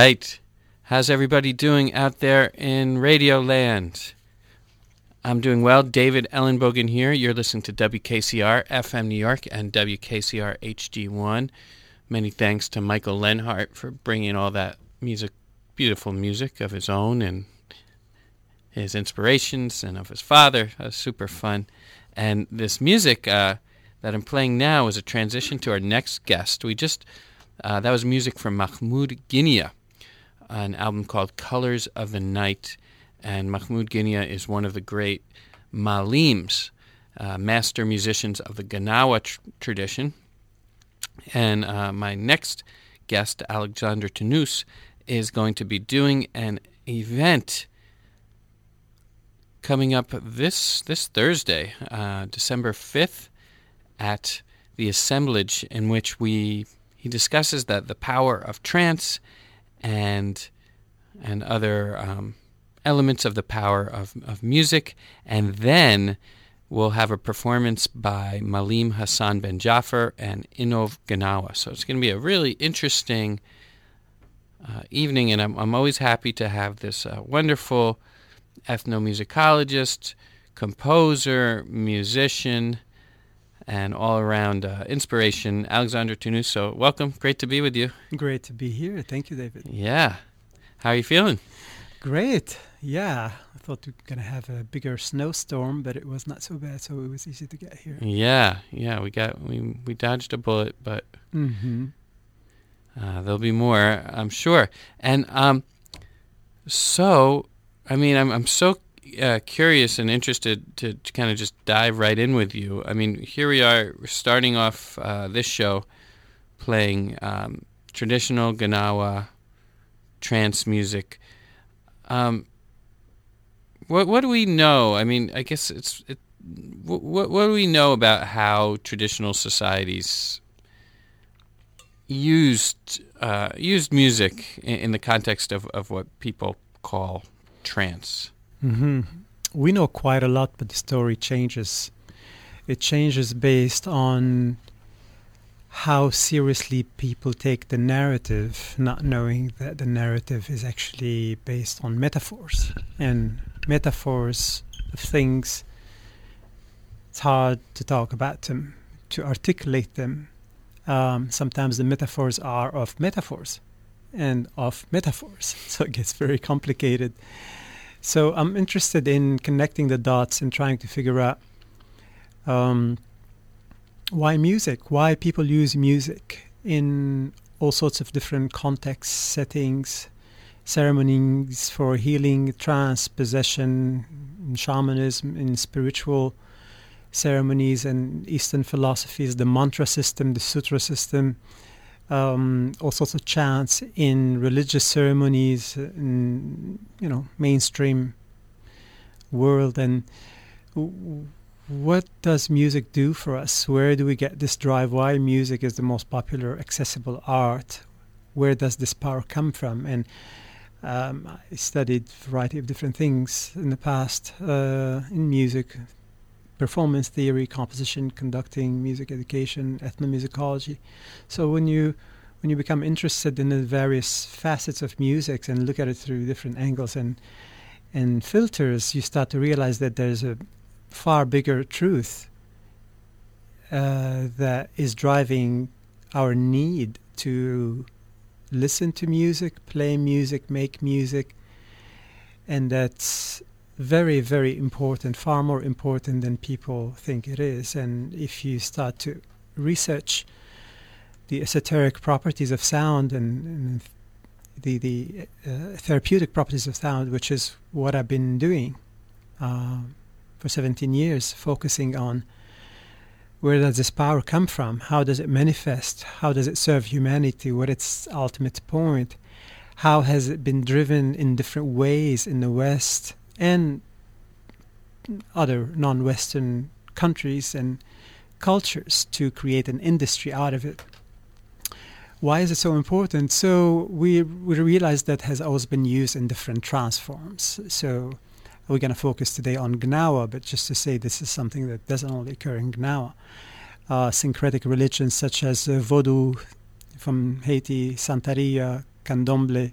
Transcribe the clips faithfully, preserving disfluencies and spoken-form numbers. right. How's everybody doing out there in Radio Land? I'm doing well. David Ellenbogen here. You're listening to W K C R F M New York and W K C R H G one. Many thanks to Michael Lenhart for bringing all that music, beautiful music of his own and his inspirations and of his father. That was super fun. And this music uh, that I'm playing now is a transition to our next guest. We just, uh, that was music from Mahmoud Guinia, an album called Colors of the Night. And Mahmoud Guinia is one of the great Malims, uh, master musicians of the Gnawa tr- tradition. And uh, my next guest, Alexandre Tannous, is going to be doing an event coming up this this Thursday, uh, December fifth, at the Assemblage, in which we he discusses that the power of trance and and other um, elements of the power of, of music. And then we'll have a performance by Maâlem Hassan Ben Jaffer and Innov Gnawa. So it's going to be a really interesting uh, evening, and I'm, I'm always happy to have this uh, wonderful ethnomusicologist, composer, musician, and all-around uh, inspiration, Alexandre Tannous. So welcome. Great to be with you. Great to be here. Thank you, David. Yeah. How are you feeling? Great. Yeah. I thought we were going to have a bigger snowstorm, but it was not so bad, so it was easy to get here. Yeah. Yeah. We got we, we dodged a bullet, but mm-hmm. uh, there'll be more, I'm sure. And um, so, I mean, I'm, I'm so Uh, curious and interested to, to kind of just dive right in with you. I mean, here we are starting off uh, this show playing um, traditional Gnawa trance music. Um, what what do we know? I mean, I guess it's it, what what do we know about how traditional societies used uh, used music in, in the context of, of what people call trance? Mm-hmm. We know quite a lot, but the story changes. It changes based on how seriously people take the narrative, not knowing that the narrative is actually based on metaphors. And metaphors of things, it's hard to talk about them, to articulate them. Um, sometimes the metaphors are of metaphors and of metaphors. So it gets very complicated. So I'm interested in connecting the dots and trying to figure out um, why music, why people use music in all sorts of different contexts, settings, ceremonies for healing, trance, possession, in shamanism, in spiritual ceremonies and Eastern philosophies, the mantra system, the sutra system. Um, all sorts of chants in religious ceremonies in, you know, mainstream world. And w- what does music do for us? Where do we get this drive? Why music is the most popular, accessible art? Where does this power come from? And um, I studied a variety of different things in the past uh, in music, performance theory, composition, conducting, music education, ethnomusicology. So when you when you become interested in the various facets of music and look at it through different angles and and filters, you start to realize that there's a far bigger truth uh, that is driving our need to listen to music, play music, make music, and that's very, very important, far more important than people think it is. And if you start to research the esoteric properties of sound and, and the, the uh, therapeutic properties of sound, which is what I've been doing uh, for seventeen years, focusing on where does this power come from? How does it manifest? How does it serve humanity? What its ultimate point? How has it been driven in different ways in the West and other non-Western countries and cultures to create an industry out of it? Why is it so important? So we we realize that has always been used in different trance forms. So we're going to focus today on Gnawa, but just to say this is something that doesn't only occur in Gnawa. Uh, syncretic religions such as uh, Vodou from Haiti, Santeria, Candomblé,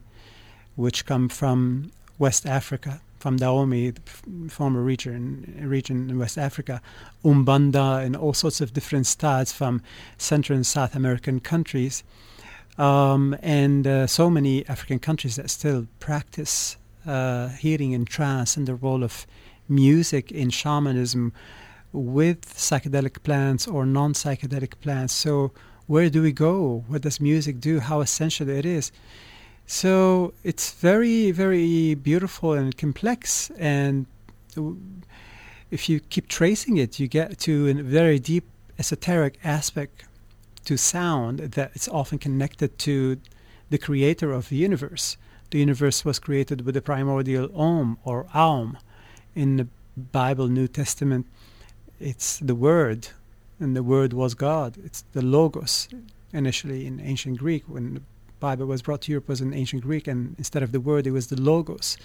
which come from West Africa, from Dahomey, the former region, region in West Africa, Umbanda, and all sorts of different styles from Central and South American countries, um, and uh, so many African countries that still practice uh, healing and trance and the role of music in shamanism with psychedelic plants or non-psychedelic plants. So where do we go? What does music do? How essential it is. So it's very, very beautiful and complex. And if you keep tracing it, you get to a very deep esoteric aspect to sound that it's often connected to the creator of the universe. The universe was created with the primordial Om or Aum. In the Bible, New Testament, it's the Word, and the Word was God. It's the Logos initially in ancient Greek. When the Bible was brought to Europe, it was in ancient Greek, and instead of the Word, it was the Logos.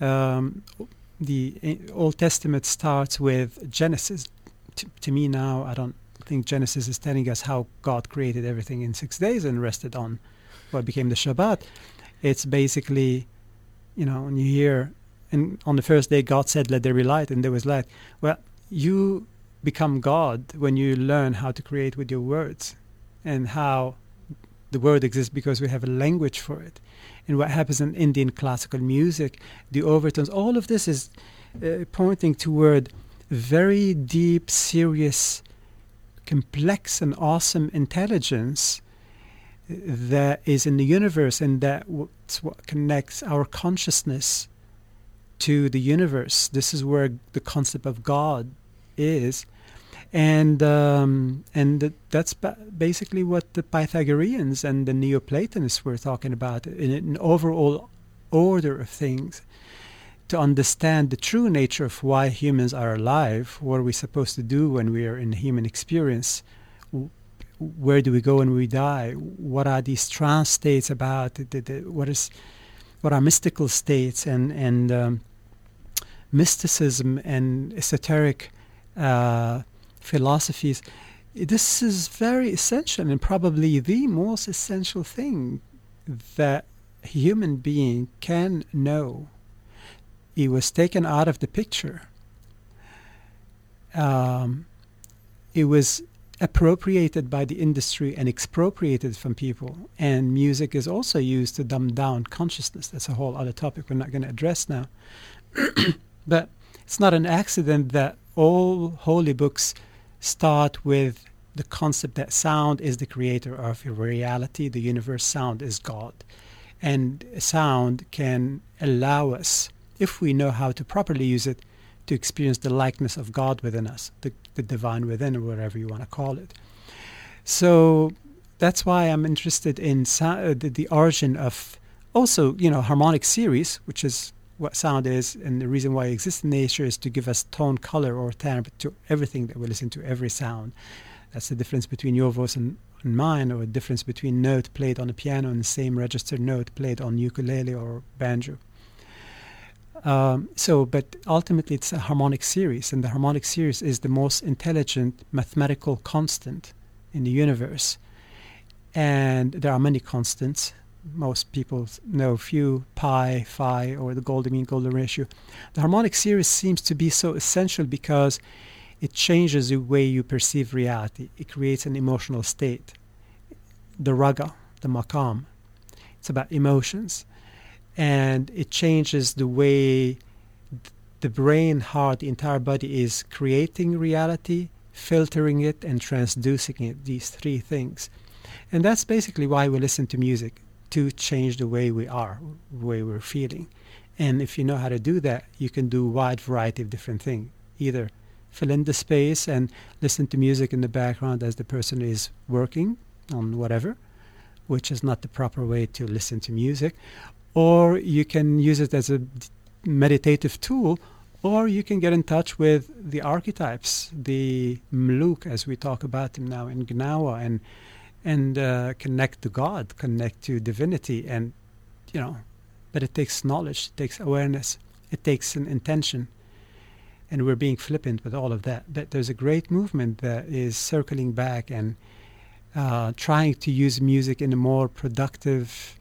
Um, the Old Testament starts with Genesis. T- to me now, I don't think Genesis is telling us how God created everything in six days and rested on what became the Shabbat. It's basically, you know, when you hear, and on the first day God said, let there be light, and there was light. Well, you become God when you learn how to create with your words, and how the word exists because we have a language for it. And what happens in Indian classical music, the overtones, all of this is uh, pointing toward very deep, serious, complex and awesome intelligence that is in the universe, and that's what connects our consciousness to the universe. This is where the concept of God is, and um, and th- that's ba- basically what the Pythagoreans and the Neoplatonists were talking about, in an overall order of things, to understand the true nature of why humans are alive, what are we supposed to do when we are in human experience, w- where do we go when we die, what are these trance states about, the, the, the, what is what are mystical states, and and um, mysticism and esoteric uh, philosophies. This is very essential, and probably the most essential thing that a human being can know. It was taken out of the picture. Um, it was appropriated by the industry and expropriated from people. And music is also used to dumb down consciousness. That's a whole other topic we're not going to address now. But it's not an accident that all holy books start with the concept that sound is the creator of your reality, the universe. Sound is God. And sound can allow us, if we know how to properly use it, to experience the likeness of God within us, the, the divine within, or whatever you want to call it. So that's why I'm interested in so- the, the origin of also, you know, harmonic series, which is what sound is, and the reason why it exists in nature is to give us tone, color, or timbre to everything that we listen to, every sound. That's the difference between your voice and, and mine, or the difference between note played on a piano and the same register note played on ukulele or banjo. Um, so, but ultimately it's a harmonic series, and the harmonic series is the most intelligent mathematical constant in the universe. And there are many constants. Most people know few, pi, phi, or the golden mean, golden ratio. The harmonic series seems to be so essential because it changes the way you perceive reality. It creates an emotional state. The raga, the maqam, it's about emotions. And it changes the way th- the brain, heart, the entire body is creating reality, filtering it, and transducing it, these three things. And that's basically why we listen to music, to change the way we are, the way we're feeling. And if you know how to do that, you can do a wide variety of different things. Either fill in the space and listen to music in the background as the person is working on whatever, which is not the proper way to listen to music, or you can use it as a meditative tool, or you can get in touch with the archetypes, the Mluk, as we talk about them now in Gnawa, and and uh, connect to God, connect to divinity, and you know. But it takes knowledge, it takes awareness, it takes an intention, and we're being flippant with all of that. But there's a great movement that is circling back and uh, trying to use music in a more productive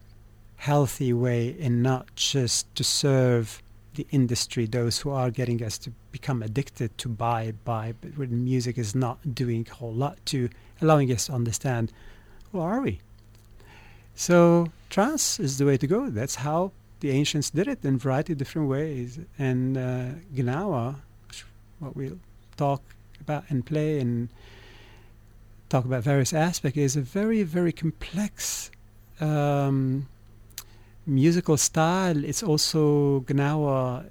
healthy way and not just to serve the industry, those who are getting us to become addicted to buy, buy, but when music is not doing a whole lot to allowing us to understand who are we. So trance is the way to go. That's how the ancients did it in a variety of different ways. And uh, Gnawa, what we'll talk about and play and talk about various aspects, is a very, very complex um, musical style. It's also Gnawa,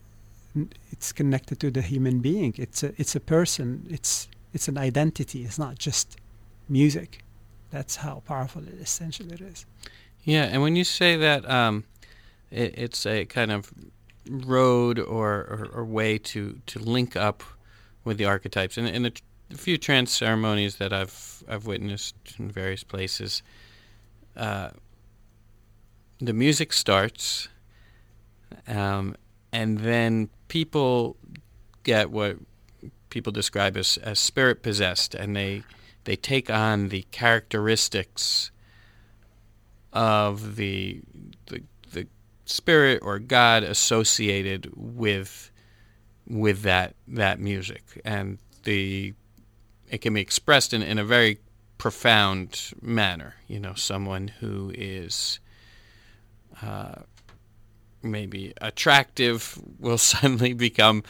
it's connected to the human being. It's a, it's a person. It's it's an identity. It's not just music. That's how powerful it essentially it is. Yeah, and when you say that, um, it, it's a kind of road or, or, or way to, to link up with the archetypes. And in the a few trance ceremonies that I've I've witnessed in various places, uh, the music starts, um, and then people get what people describe as, as spirit possessed, and they they take on the characteristics of the the, the spirit or God associated with with that that music, and the it can be expressed in, in a very profound manner. You know, someone who is uh, maybe attractive will suddenly become,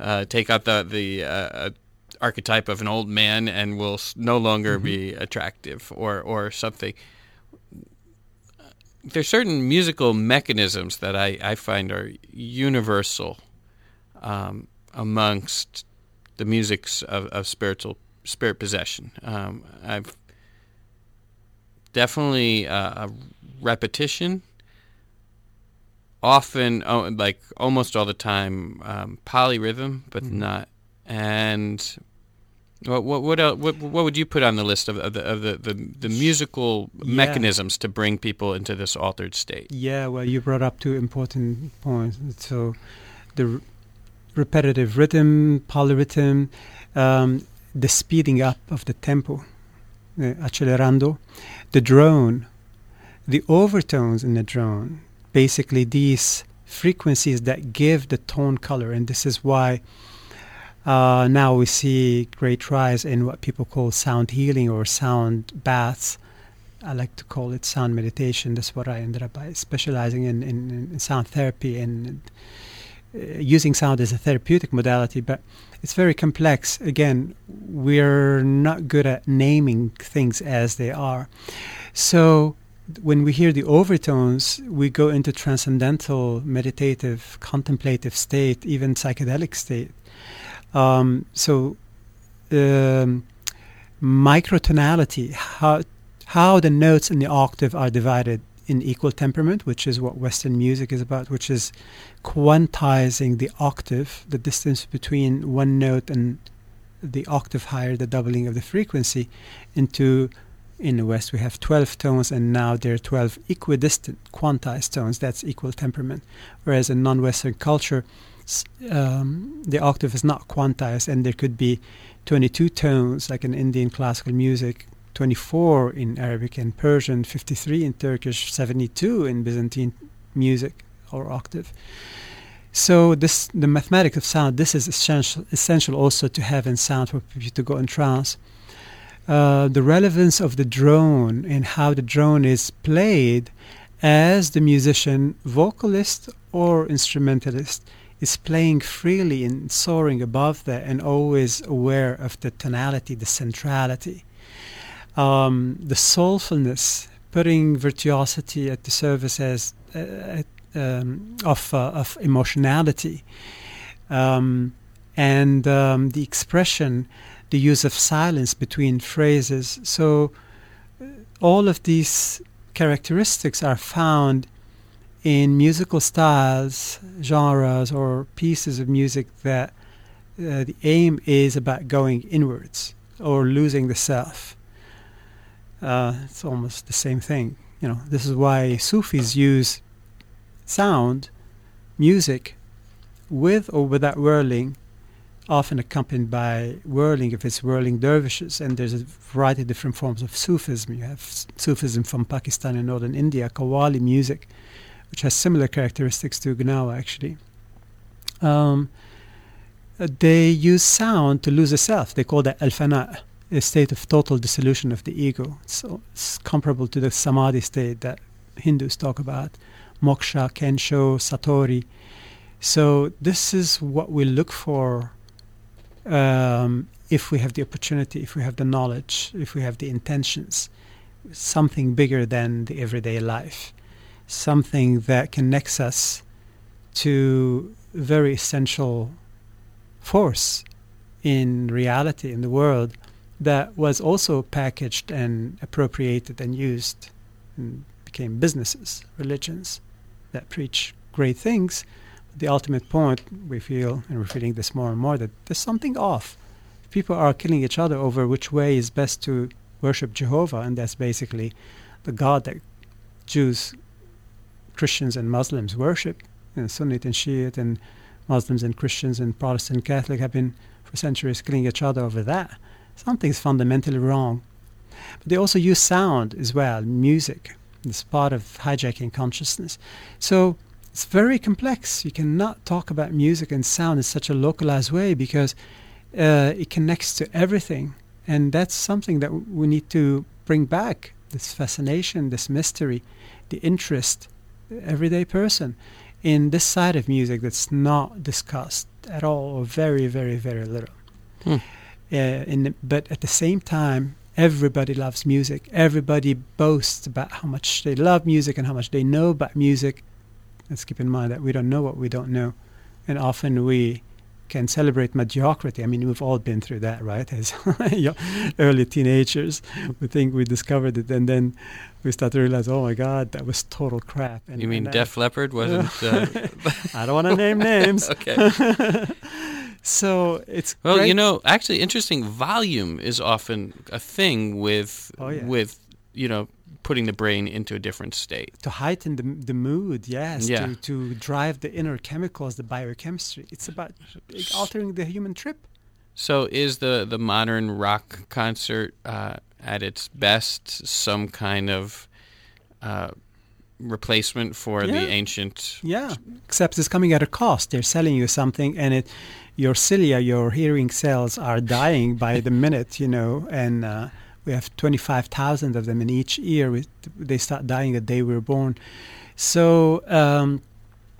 uh, take out the, the uh, archetype of an old man and will no longer mm-hmm. be attractive or, or something. There's certain musical mechanisms that I, I find are universal um, amongst the musics of, of spiritual spirit possession. Um, I've definitely uh, a repetition, often oh, like almost all the time, um, polyrhythm, but mm-hmm. not. And what what what, else, what what would you put on the list of, of the of the, the, the musical yeah. mechanisms to bring people into this altered state? Yeah, well, you brought up two important points. So the repetitive rhythm, polyrhythm, um, the speeding up of the tempo, the accelerando, the drone, the overtones in the drone, basically these frequencies that give the tone color. And this is why uh, now we see great rise in what people call sound healing or sound baths. I like to call it sound meditation. That's what I ended up by specializing in, in, in sound therapy and using sound as a therapeutic modality, but it's very complex. Again, we're not good at naming things as they are. So when we hear the overtones, we go into transcendental, meditative, contemplative state, even psychedelic state. Um, so um, microtonality, how, how the notes in the octave are divided in equal temperament, which is what Western music is about, which is quantizing the octave, the distance between one note and the octave higher, the doubling of the frequency, into, in the West we have twelve tones, and now there are twelve equidistant quantized tones. That's equal temperament. Whereas in non-Western culture, um, the octave is not quantized, and there could be twenty-two tones, like in Indian classical music, twenty-four in Arabic and Persian, fifty-three in Turkish, seventy-two in Byzantine music or octave. So this, the mathematics of sound, this is essential, essential also to have in sound for people to go in trance. Uh, the relevance of the drone and how the drone is played as the musician, vocalist or instrumentalist, is playing freely and soaring above that and always aware of the tonality, the centrality. Um, the soulfulness, putting virtuosity at the service as uh, at, um, of uh, of emotionality, um, and um, the expression, the use of silence between phrases. So, uh, all of these characteristics are found in musical styles, genres, or pieces of music that uh, the aim is about going inwards or losing the self. Uh, it's almost the same thing. You know, this is why Sufis use sound, music, with or without whirling, often accompanied by whirling, if it's whirling dervishes. And there's a variety of different forms of Sufism. You have Sufism from Pakistan and northern India, Qawwali music, which has similar characteristics to Gnawa, actually. Um, they use sound to lose a self. They call that al-fana, a state of total dissolution of the ego. So it's comparable to the samadhi state that Hindus talk about, moksha, kensho, satori. So this is what we look for um, if we have the opportunity, if we have the knowledge, if we have the intentions, something bigger than the everyday life, something that connects us to a very essential force in reality, in the world, that was also packaged and appropriated and used and became businesses, religions that preach great things. The ultimate point, we feel, and we're feeling this more and more, that there's something off. People are killing each other over which way is best to worship Jehovah, and that's basically the God that Jews, Christians, and Muslims worship, and Sunnit and Shiite and Muslims and Christians and Protestant Catholic have been for centuries killing each other over that. Something's fundamentally wrong. But they also use sound as well, music. It's part of hijacking consciousness. So it's very complex. You cannot talk about music and sound in such a localized way because uh, it connects to everything. And that's something that w- we need to bring back, this fascination, this mystery, the interest, the everyday person, in this side of music that's not discussed at all, or very, very, very little. Hmm. Uh, in the, but at the same time, everybody loves music. Everybody boasts about how much they love music and how much they know about music. Let's keep in mind that we don't know what we don't know. And often we can celebrate mediocrity. I mean, we've all been through that, right? As early teenagers, we think we discovered it, and then we start to realize, oh my God, that was total crap. And you mean Def Leppard wasn't... Uh, I don't want to name names. Okay. So it's well, great. You know, actually, interesting. Volume is often a thing with oh, yeah. with you know putting the brain into a different state to heighten the the mood. Yes, yeah. to to drive the inner chemicals, the biochemistry. It's about altering the human trip. So, is the the modern rock concert uh, at its best some kind of uh, replacement for yeah. the ancient? Yeah, except it's coming at a cost. They're selling you something, and it. Your cilia, your hearing cells are dying by the minute, you know, and uh, we have twenty-five thousand of them in each ear. We, they start dying the day we were born. So um,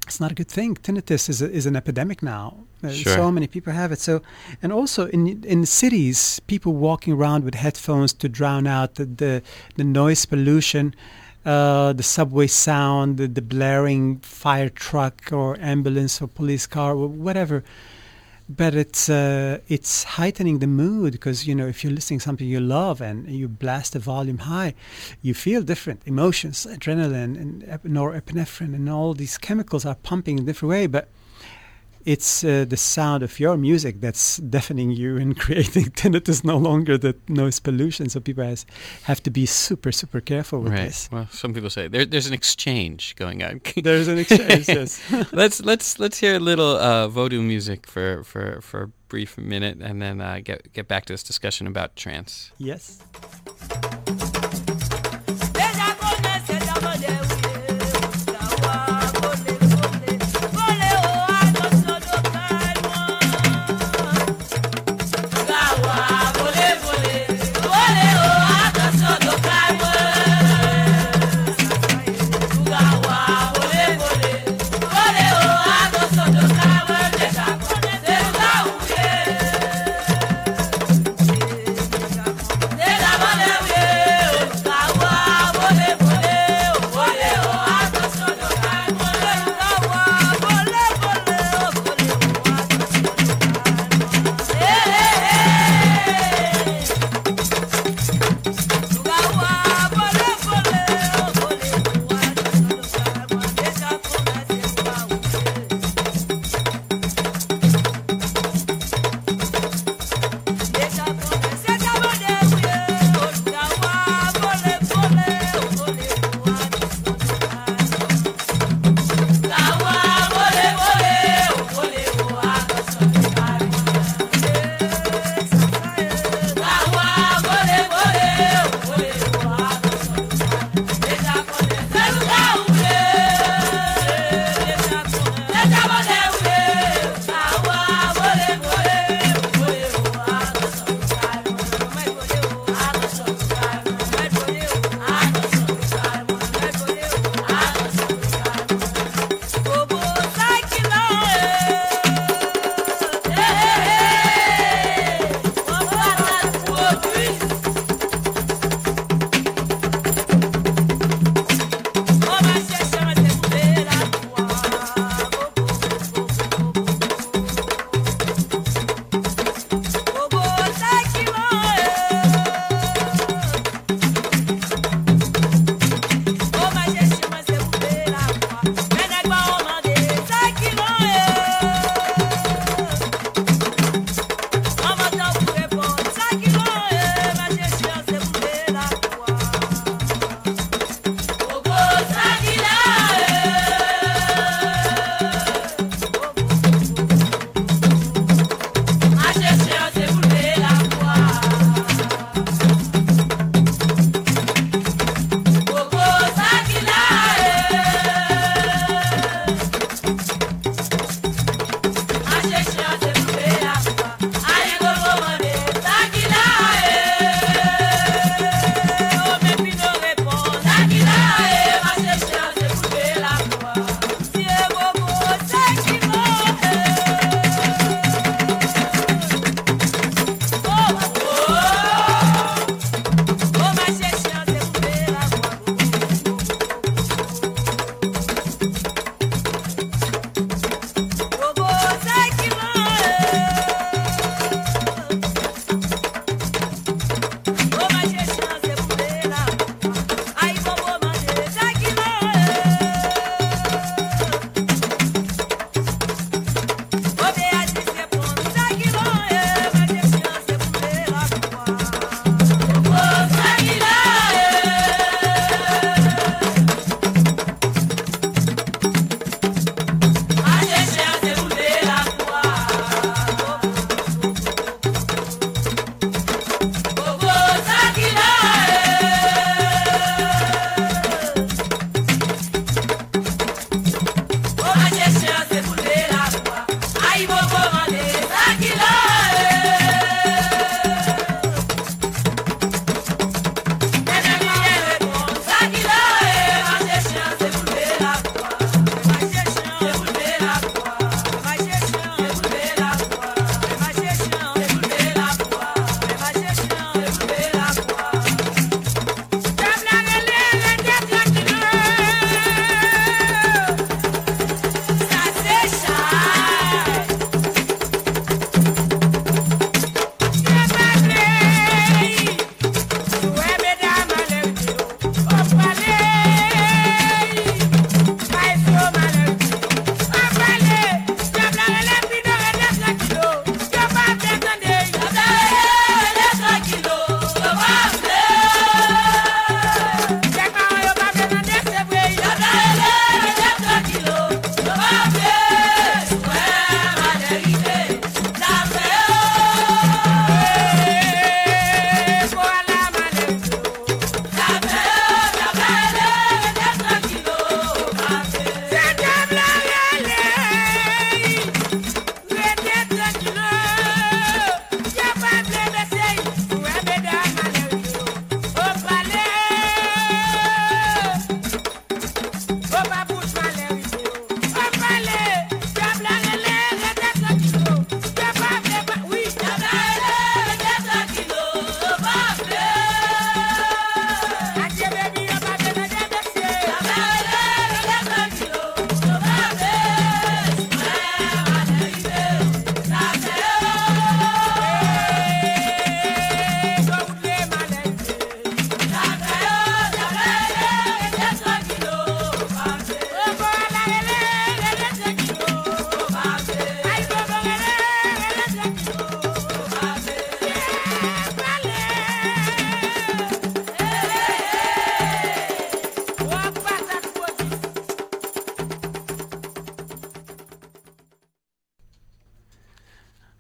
it's not a good thing. Tinnitus is a, is an epidemic now. Uh, sure. So many people have it. So, and also in in cities, people walking around with headphones to drown out the the, the noise pollution, uh, the subway sound, the, the blaring fire truck or ambulance or police car or whatever. But it's uh, it's heightening the mood because, you know, if you're listening to something you love and you blast the volume high, you feel different emotions, adrenaline and ep- norepinephrine and all these chemicals are pumping in a different way. But it's uh, the sound of your music that's deafening you and creating tinnitus, no longer the noise pollution. So people has, have to be super, super careful with right. this. Well, some people say there, there's an exchange going on. There's an exchange, yes. let's let's let's hear a little uh, Vodou music for, for, for a brief minute, and then uh, get get back to this discussion about trance. Yes. Mother!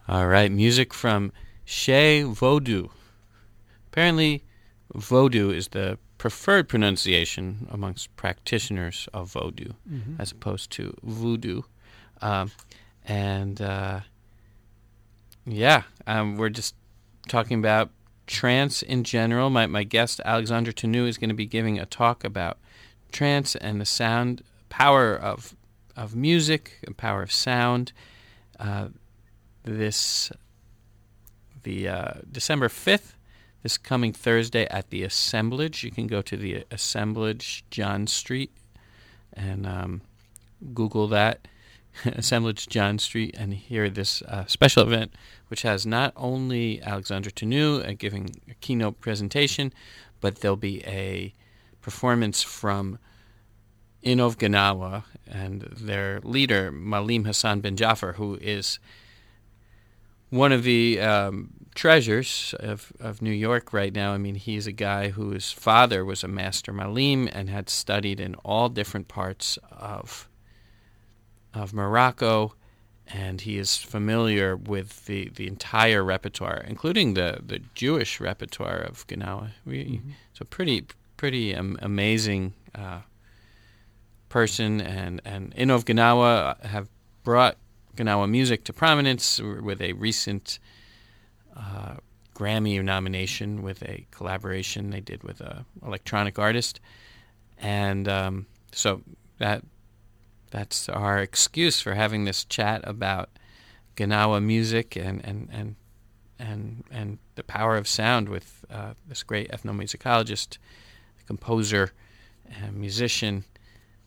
All right, music from Che Vodou. Apparently, Vodou is the preferred pronunciation amongst practitioners of Vodou, mm-hmm. as opposed to voodoo. Um, and uh, yeah, um, we're just talking about trance in general. My my guest, Alexandre Tannous, is going to be giving a talk about trance and the sound power of of music, and power of sound. Uh, this the uh, December fifth, this coming Thursday at the Assemblage. You can go to the Assemblage John Street and um, Google that, Assemblage John Street, and hear this uh, special event, which has not only Alexandre Tannous uh, giving a keynote presentation, but there'll be a performance from Innov Gnawa and their leader, Maâlem Hassan Ben Jaffer, who is one of the um, treasures of, of New York right now. I mean, he's a guy whose father was a master Malim and had studied in all different parts of of Morocco, and he is familiar with the, the entire repertoire, including the, the Jewish repertoire of Gnawa. Mm-hmm. So pretty pretty um, amazing uh, person, and, and Innov Gnawa have brought Gnawa music to prominence with a recent uh, Grammy nomination with a collaboration they did with an electronic artist. And um, so that that's our excuse for having this chat about Gnawa music and and, and, and, and the power of sound with uh, this great ethnomusicologist, composer, and musician,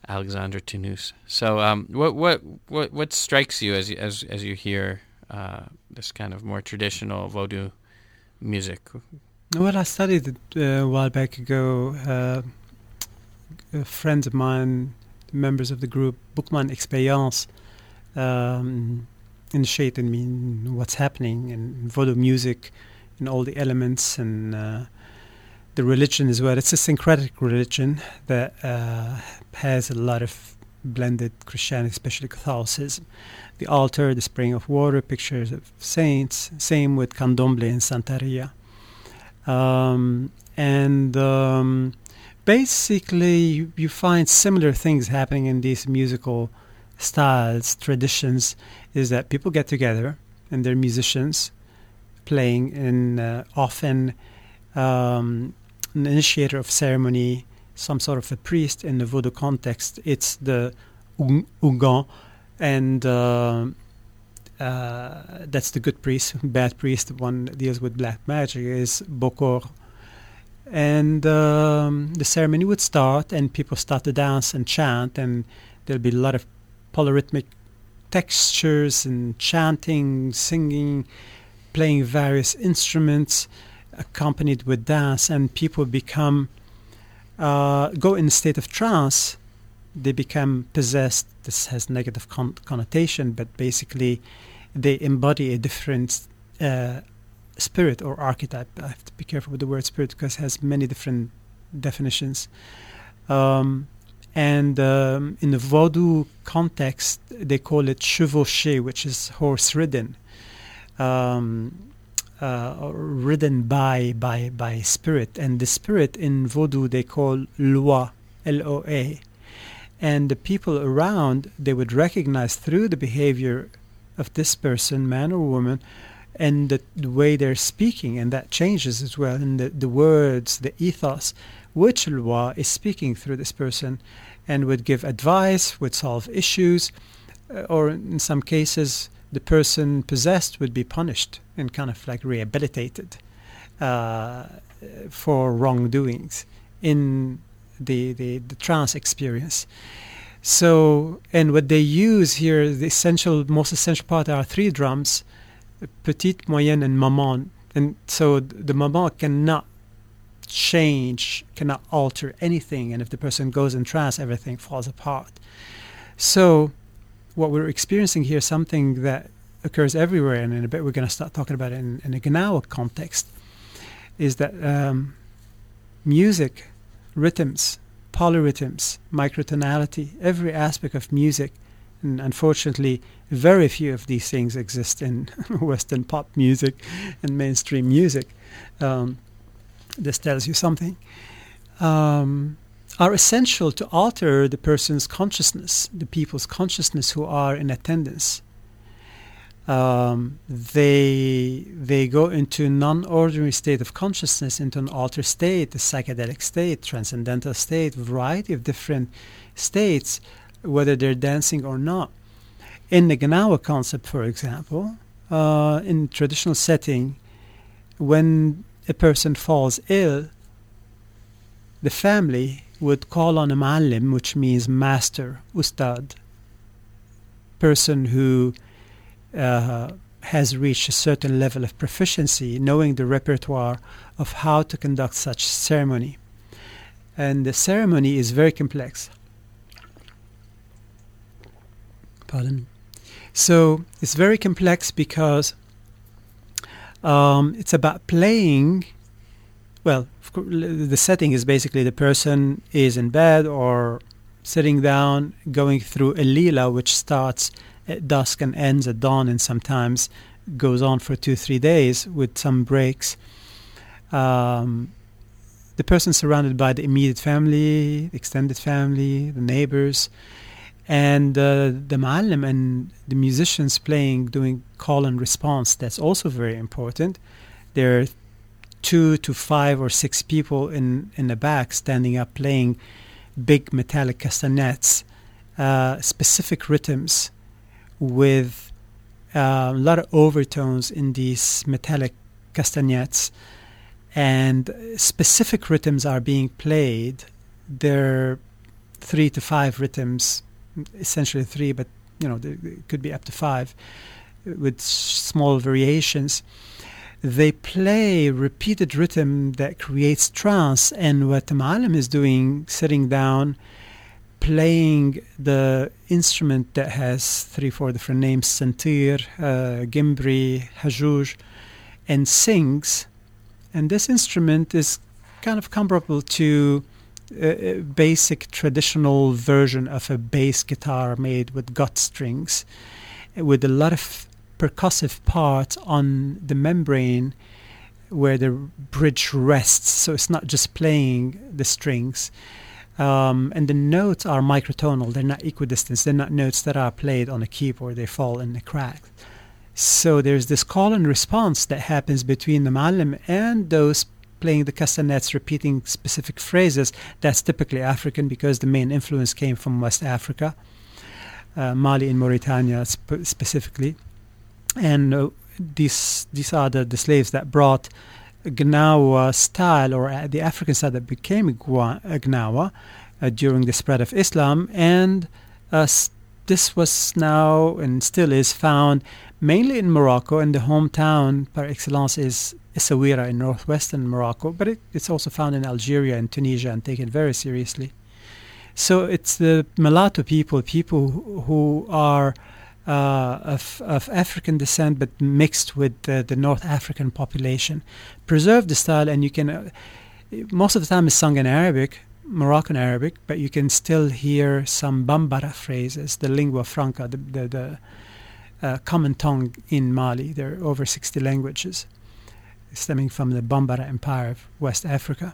Alexandre Tannous. So, um, what what what what strikes you as you, as as you hear uh, this kind of more traditional Vodou music? Well, I studied it uh, a while back ago. Uh, a friend of mine, members of the group Bookman Experience, um, initiated me in what's happening in Vodou music and all the elements and. Uh, The religion as well. It's a syncretic religion that uh, has a lot of blended Christianity, especially Catholicism. The altar, the spring of water, pictures of saints. Same with Candomblé and Santeria. Um, and um, basically, you, you find similar things happening in these musical styles, traditions, is that people get together and they're musicians playing in uh, often um an initiator of ceremony, some sort of a priest. In the Vodou context, it's the Oungan, and uh, uh, that's the good priest, bad priest, the one that deals with black magic is Bokor. And um, the ceremony would start, and people start to dance and chant, and there'll be a lot of polyrhythmic textures and chanting, singing, playing various instruments, accompanied with dance, and people become uh, go in a state of trance. They become possessed. This has negative con- connotation, but basically, they embody a different uh, spirit or archetype. I have to be careful with the word spirit because it has many different definitions. Um, and um, in the Vodou context, they call it chevauché, which is horse-ridden. Um, Uh, ridden by by by spirit, and the spirit in Vodou they call Loa, L O A, and the people around, they would recognize through the behavior of this person, man or woman, and the, the way they're speaking, and that changes as well, and the, the words, the ethos which Loa is speaking through this person, and would give advice, would solve issues, uh, or in some cases the person possessed would be punished and kind of like rehabilitated uh, for wrongdoings in the, the, the trance experience. So, and what they use here, the essential, most essential part are three drums, petite, moyenne, and maman. And so the maman cannot change, cannot alter anything. And if the person goes in trance, everything falls apart. So what we're experiencing here, something that occurs everywhere, and in a bit we're going to start talking about it in, in a Gnawa context, is that um, music, rhythms, polyrhythms, microtonality, every aspect of music And unfortunately, very few of these things exist in Western pop music and mainstream music. Um, this tells you something. Um, are essential to alter the person's consciousness, the people's consciousness who are in attendance. Um, they they go into a non-ordinary state of consciousness, into an altered state, a psychedelic state, transcendental state, variety of different states, whether they're dancing or not. In the Gnawa concept, for example, uh, in traditional setting, when a person falls ill, the family would call on a Maâlem, which means master, ustad, person who Uh, has reached a certain level of proficiency, knowing the repertoire of how to conduct such ceremony. And the ceremony is very complex. Pardon. So it's very complex because um, it's about playing. Well, of course, the setting is basically the person is in bed or sitting down, going through a lila, which starts at dusk and ends at dawn, and sometimes goes on for two, three days with some breaks. Um, the person surrounded by the immediate family, the extended family, the neighbors, and uh, the Maâlem and the musicians playing, doing call and response. That's also very important. There are two to five or six people in, in the back standing up playing big metallic castanets, uh, specific rhythms, with uh, a lot of overtones in these metallic castanets, and specific rhythms are being played. There are three to five rhythms, essentially three, but you know, there could be up to five with small variations. They play repeated rhythm that creates trance, and what the Maâlem is doing, sitting down, playing the instrument that has three, four different names, Sintir, uh, Gimbri, Hajjuj, and sings. And this instrument is kind of comparable to a, a basic traditional version of a bass guitar made with gut strings, with a lot of percussive parts on the membrane where the bridge rests. So it's not just playing the strings. Um, and the notes are microtonal. They're not equidistant. They're not notes that are played on a keyboard. They fall in a crack. So there's this call and response that happens between the Maâlem and those playing the castanets, repeating specific phrases. That's typically African because the main influence came from West Africa, uh, Mali and Mauritania sp- specifically. And uh, these these are the, the slaves that brought Gnawa style, or uh, the African style that became Gwa- Gnawa uh, during the spread of Islam, and uh, s- this was now and still is found mainly in Morocco, and the hometown par excellence is Essaouira in northwestern Morocco, but it, it's also found in Algeria and Tunisia and taken very seriously. So it's the mulatto people, people who, who are Uh, of, of African descent but mixed with uh, the North African population. Preserve the style, and you can, uh, most of the time it's sung in Arabic, Moroccan Arabic, but you can still hear some Bambara phrases, the lingua franca, the, the, the uh, common tongue in Mali. There are over sixty languages stemming from the Bambara Empire of West Africa.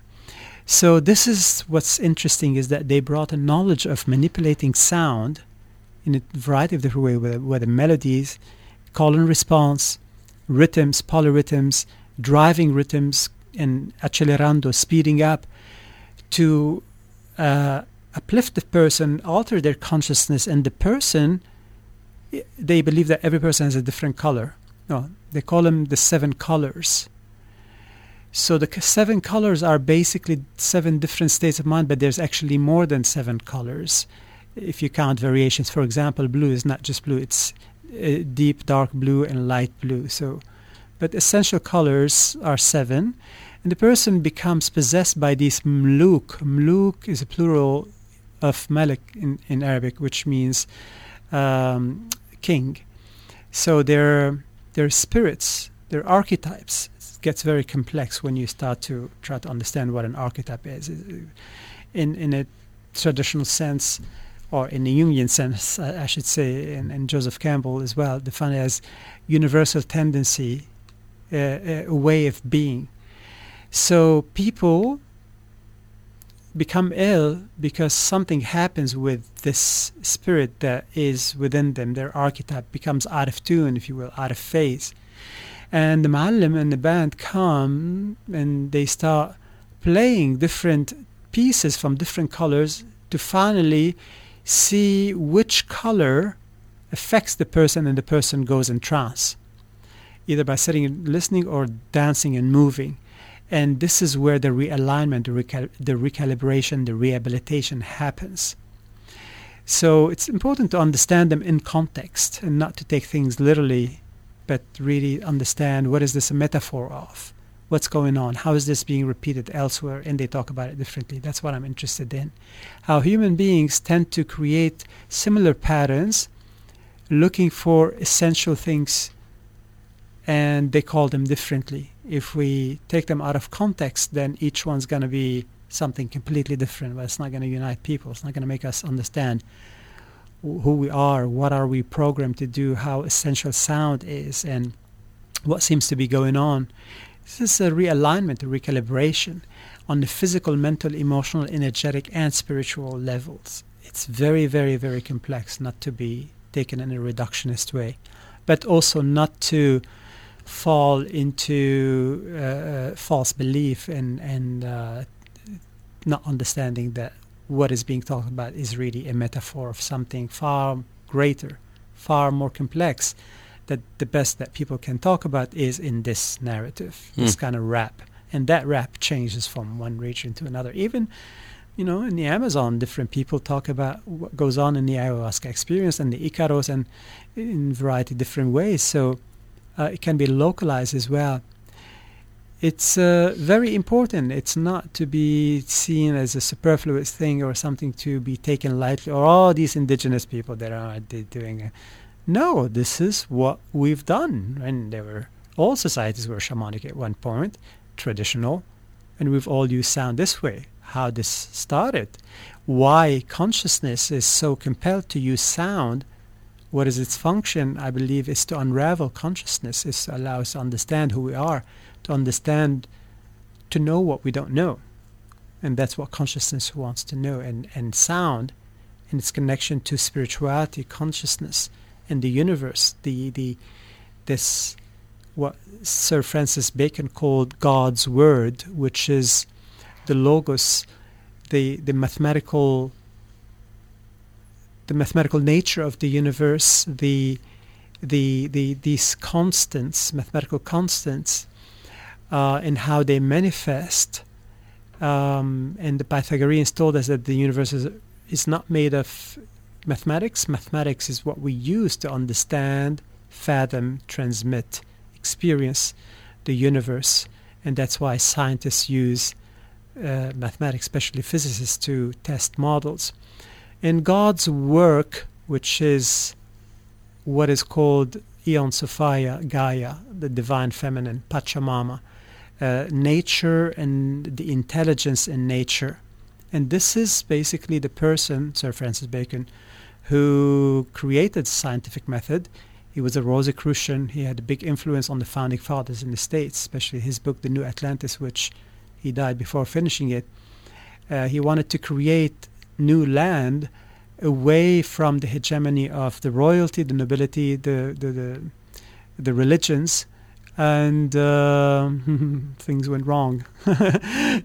So this is what's interesting, is that they brought a knowledge of manipulating sound in a variety of different ways, whether, whether melodies, call and response, rhythms, polyrhythms, driving rhythms, and accelerando, speeding up, to uh, uplift the person, alter their consciousness. And the person, I- they believe that every person has a different color. No, they call them the seven colors. So the c- seven colors are basically seven different states of mind, but there's actually more than seven colors. If you count variations, for example, blue is not just blue, it's uh, deep dark blue and light blue. So, but essential colors are seven, and the person becomes possessed by these mluk. Mluk is a plural of malik in, in Arabic, which means um, king. So they're, they're spirits, they're archetypes. It gets very complex when you start to try to understand what an archetype is. In, in a traditional sense, or in the Jungian sense, I, I should say, and, and Joseph Campbell as well, defined as universal tendency, uh, a way of being. So people become ill because something happens with this spirit that is within them. Their archetype becomes out of tune, if you will, out of phase. And the Maâlem and the band come and they start playing different pieces from different colors to finally see which color affects the person, and the person goes in trance, either by sitting and listening or dancing and moving. And this is where the realignment, the, recal- the recalibration, the rehabilitation happens. So it's important to understand them in context and not to take things literally, but really understand what is this a metaphor of, what's going on, how is this being repeated elsewhere, and they talk about it differently. That's what I'm interested in. How human beings tend to create similar patterns, looking for essential things, and they call them differently. If we take them out of context, then each one's going to be something completely different, but it's not going to unite people. It's not going to make us understand w- who we are, what are we programmed to do, how essential sound is, and what seems to be going on. This is a realignment, a recalibration on the physical, mental, emotional, energetic, and spiritual levels. It's very, very, very complex, not to be taken in a reductionist way, but also not to fall into uh, false belief and and uh, not understanding that what is being talked about is really a metaphor of something far greater, far more complex, that the best that people can talk about is in this narrative, mm. this kind of rap. And that rap changes from one region to another. Even, you know, in the Amazon, different people talk about what goes on in the Ayahuasca experience and the Icaros, and in a variety of different ways. So Uh, it can be localized as well. It's uh, very important. It's not to be seen as a superfluous thing or something to be taken lightly, or all these indigenous people that are doing it. No, this is what we've done. And there were, all societies were shamanic at one point, traditional, and we've all used sound this way. How this started, why consciousness is so compelled to use sound. What is its function, I believe, is to unravel consciousness, is to allow us to understand who we are, to understand, to know what we don't know. And that's what consciousness wants to know. And, and sound and its connection to spirituality, consciousness, and the universe, the the this what Sir Francis Bacon called God's word, which is the logos, the the mathematical the mathematical nature of the universe, the the the these constants, mathematical constants, uh, and how they manifest. Um, and the Pythagoreans told us that the universe is, is not made of mathematics. Mathematics is what we use to understand, fathom, transmit, experience the universe. And that's why scientists use uh, mathematics, especially physicists, to test models. In God's work, which is what is called Eon Sophia, Gaia, the divine feminine, Pachamama, uh, nature and the intelligence in nature. And this is basically the person, Sir Francis Bacon, who created the scientific method. He was a Rosicrucian. He had a big influence on the founding fathers in the States, especially his book, The New Atlantis, which he died before finishing it. Uh, he wanted to create new land away from the hegemony of the royalty, the nobility, the the the, the religions, and uh, things went wrong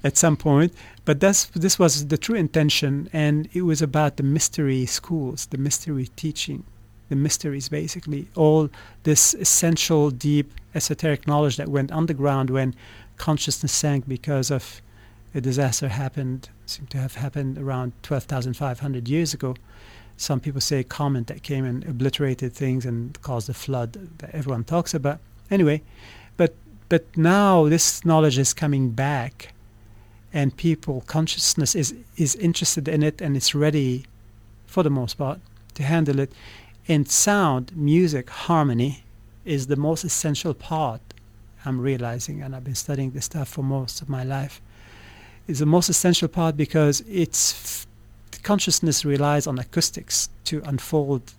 at some point. But that's this was the true intention, and it was about the mystery schools, the mystery teaching, the mysteries, basically all this essential, deep, esoteric knowledge that went underground when consciousness sank because of a disaster happened, seemed to have happened around twelve thousand five hundred years ago. Some people say a comet that came and obliterated things and caused a flood that everyone talks about. Anyway, but but now this knowledge is coming back, and people, consciousness is, is interested in it, and it's ready, for the most part, to handle it. And sound, music, harmony is the most essential part, I'm realizing, and I've been studying this stuff for most of my life. Is the most essential part because it's f- consciousness relies on acoustics to unfold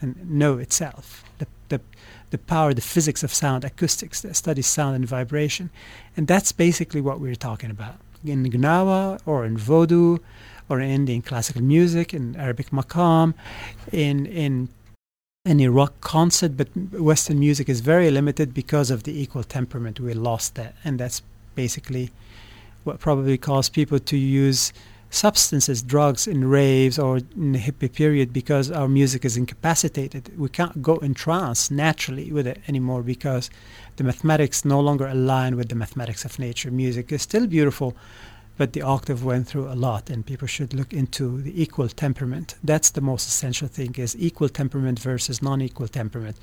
and know itself. The, the, the power, the physics of sound, acoustics, that studies sound and vibration. And that's basically what we're talking about. In Gnawa or in Vodou or in Indian classical music, in Arabic maqam, in in any rock concert, but Western music is very limited because of the equal temperament. We lost that, and that's basically what probably caused people to use substances, drugs, in raves or in the hippie period, because our music is incapacitated. We can't go in trance naturally with it anymore because the mathematics no longer align with the mathematics of nature. Music is still beautiful, but the octave went through a lot, and people should look into the equal temperament. That's the most essential thing, is equal temperament versus non-equal temperament,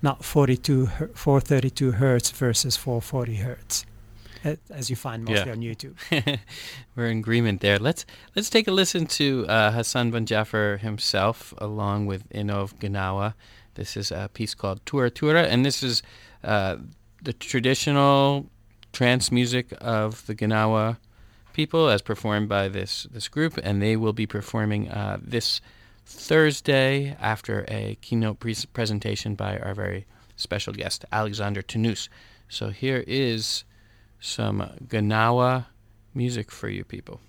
not forty-two, four thirty-two hertz versus four forty hertz, as you find mostly yeah. on YouTube. We're in agreement there. Let's let's take a listen to uh, Hassan Ben Jaffer himself, along with Innov Gnawa. This is a piece called Tura Tura, and this is uh, the traditional trance music of the Gnawa people as performed by this, this group, and they will be performing uh, this Thursday after a keynote pre- presentation by our very special guest, Alexandre Tannous. So here is some Gnawa music for you people.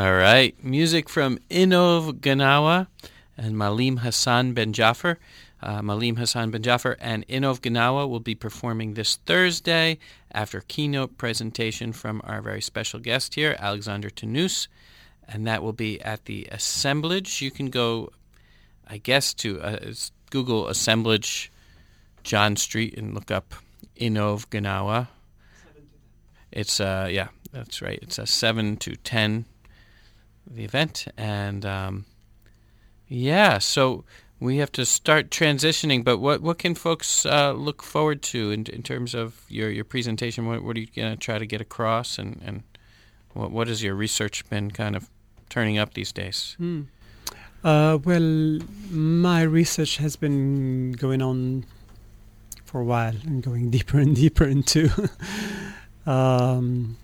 All right, music from Innov Gnawa and Maâlem Hassan Ben Jaffer. Uh, Maâlem Hassan Ben Jaffer and Innov Gnawa will be performing this Thursday after keynote presentation from our very special guest here, Alexandre Tannous, and that will be at the Assemblage. You can go, I guess, to uh, Google Assemblage John Street and look up Innov Gnawa. It's, uh, yeah, that's right. It's a seven to ten, the event. And, um, yeah, so we have to start transitioning. But what, what can folks uh, look forward to in, in terms of your, your presentation? What, what are you going to try to get across? And, and what, what has your research been kind of turning up these days? Mm. Uh, well, my research has been going on for a while and going deeper and deeper into... Um,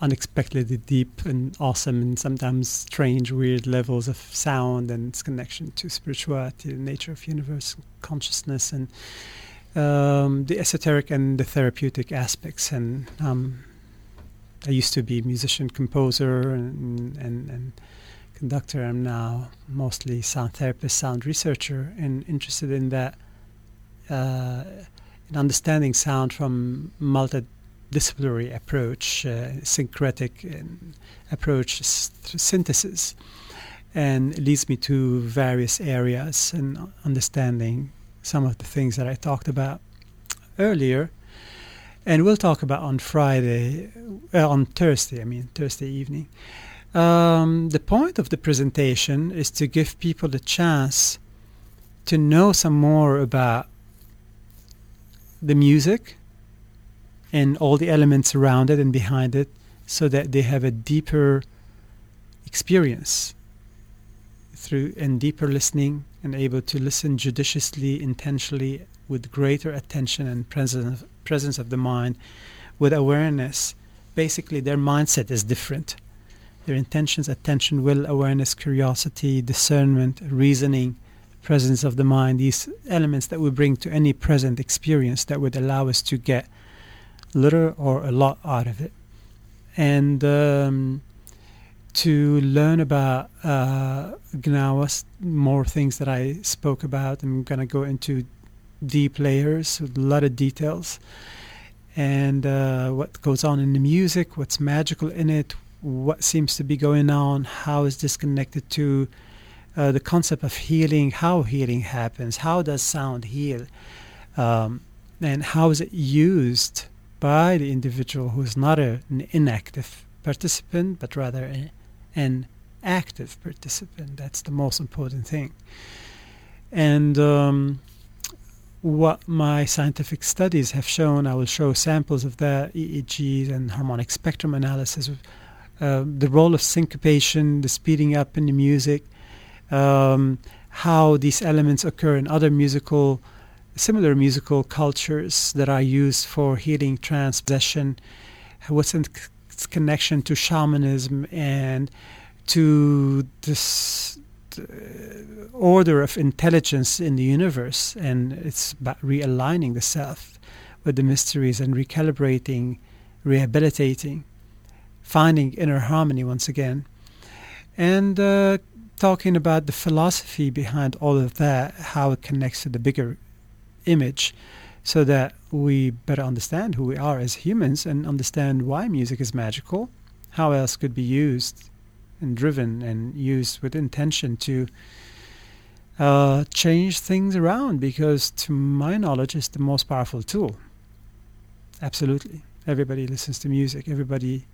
unexpectedly deep and awesome and sometimes strange, weird levels of sound and its connection to spirituality, the nature of universe, consciousness, and um, the esoteric and the therapeutic aspects. And um, I used to be musician, composer, and, and, and conductor. I'm now mostly sound therapist, sound researcher, and interested in that uh and understanding sound from multidisciplinary approach, uh, syncretic and approach through synthesis, and it leads me to various areas and understanding some of the things that I talked about earlier, and we'll talk about on Friday, uh, on Thursday, I mean Thursday evening. Um, the point of the presentation is to give people the chance to know some more about the music and all the elements around it and behind it, so that they have a deeper experience through and deeper listening, and able to listen judiciously, intentionally, with greater attention and presence of, presence of the mind, with awareness. Basically, their mindset is different. Their intentions, attention, will, awareness, curiosity, discernment, reasoning, presence of the mind, these elements that we bring to any present experience that would allow us to get little or a lot out of it, and um, to learn about uh, Gnawa, more things that I spoke about. I'm going to go into deep layers with a lot of details, and uh, what goes on in the music, what's magical in it, what seems to be going on, how is this connected to Uh, the concept of healing, how healing happens, how does sound heal, um, and how is it used by the individual who is not a, an inactive participant, but rather a, an active participant. That's the most important thing. And um, what my scientific studies have shown, I will show samples of that, E E Gs and harmonic spectrum analysis, uh, the role of syncopation, the speeding up in the music, Um, how these elements occur in other musical, similar musical cultures that are used for healing, trance, possession, what's in c- connection to shamanism and to this uh, order of intelligence in the universe. And it's about realigning the self with the mysteries and recalibrating, rehabilitating, finding inner harmony once again. And uh, talking about the philosophy behind all of that, how it connects to the bigger image, so that we better understand who we are as humans and understand why music is magical, how else could be used and driven and used with intention to uh, change things around, because to my knowledge it's the most powerful tool. Absolutely. Everybody listens to music. Everybody,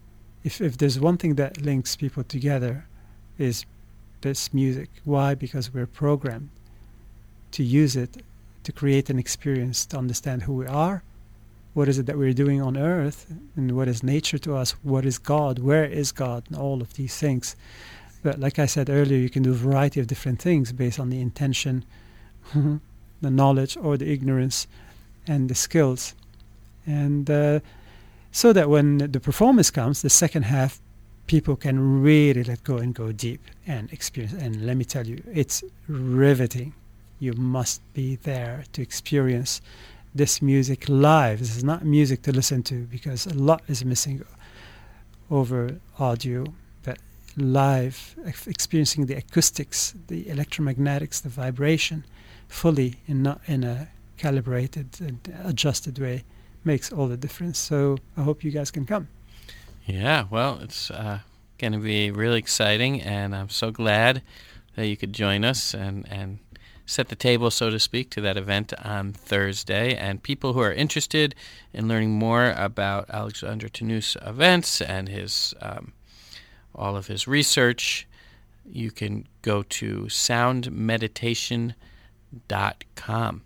if, if there's one thing that links people together, is this music. Why? Because we're programmed to use it to create an experience, to understand who we are, what is it that we're doing on earth, and what is nature to us, what is God, where is God, and all of these things. But like I said earlier, you can do a variety of different things based on the intention, the knowledge or the ignorance, and the skills. And uh, so that when the performance comes, the second half, people can really let go and go deep and experience. And let me tell you, it's riveting. You must be there to experience this music live. This is not music to listen to, because a lot is missing over audio. live, experiencing the acoustics, the electromagnetics, the vibration fully and not in a calibrated and adjusted way makes all the difference. So I hope you guys can come. Yeah, well, it's uh, going to be really exciting, and I'm so glad that you could join us and, and set the table, so to speak, to that event on Thursday. And people who are interested in learning more about Alexandre Tannous' events and his um, all of his research, you can go to sound meditation dot com.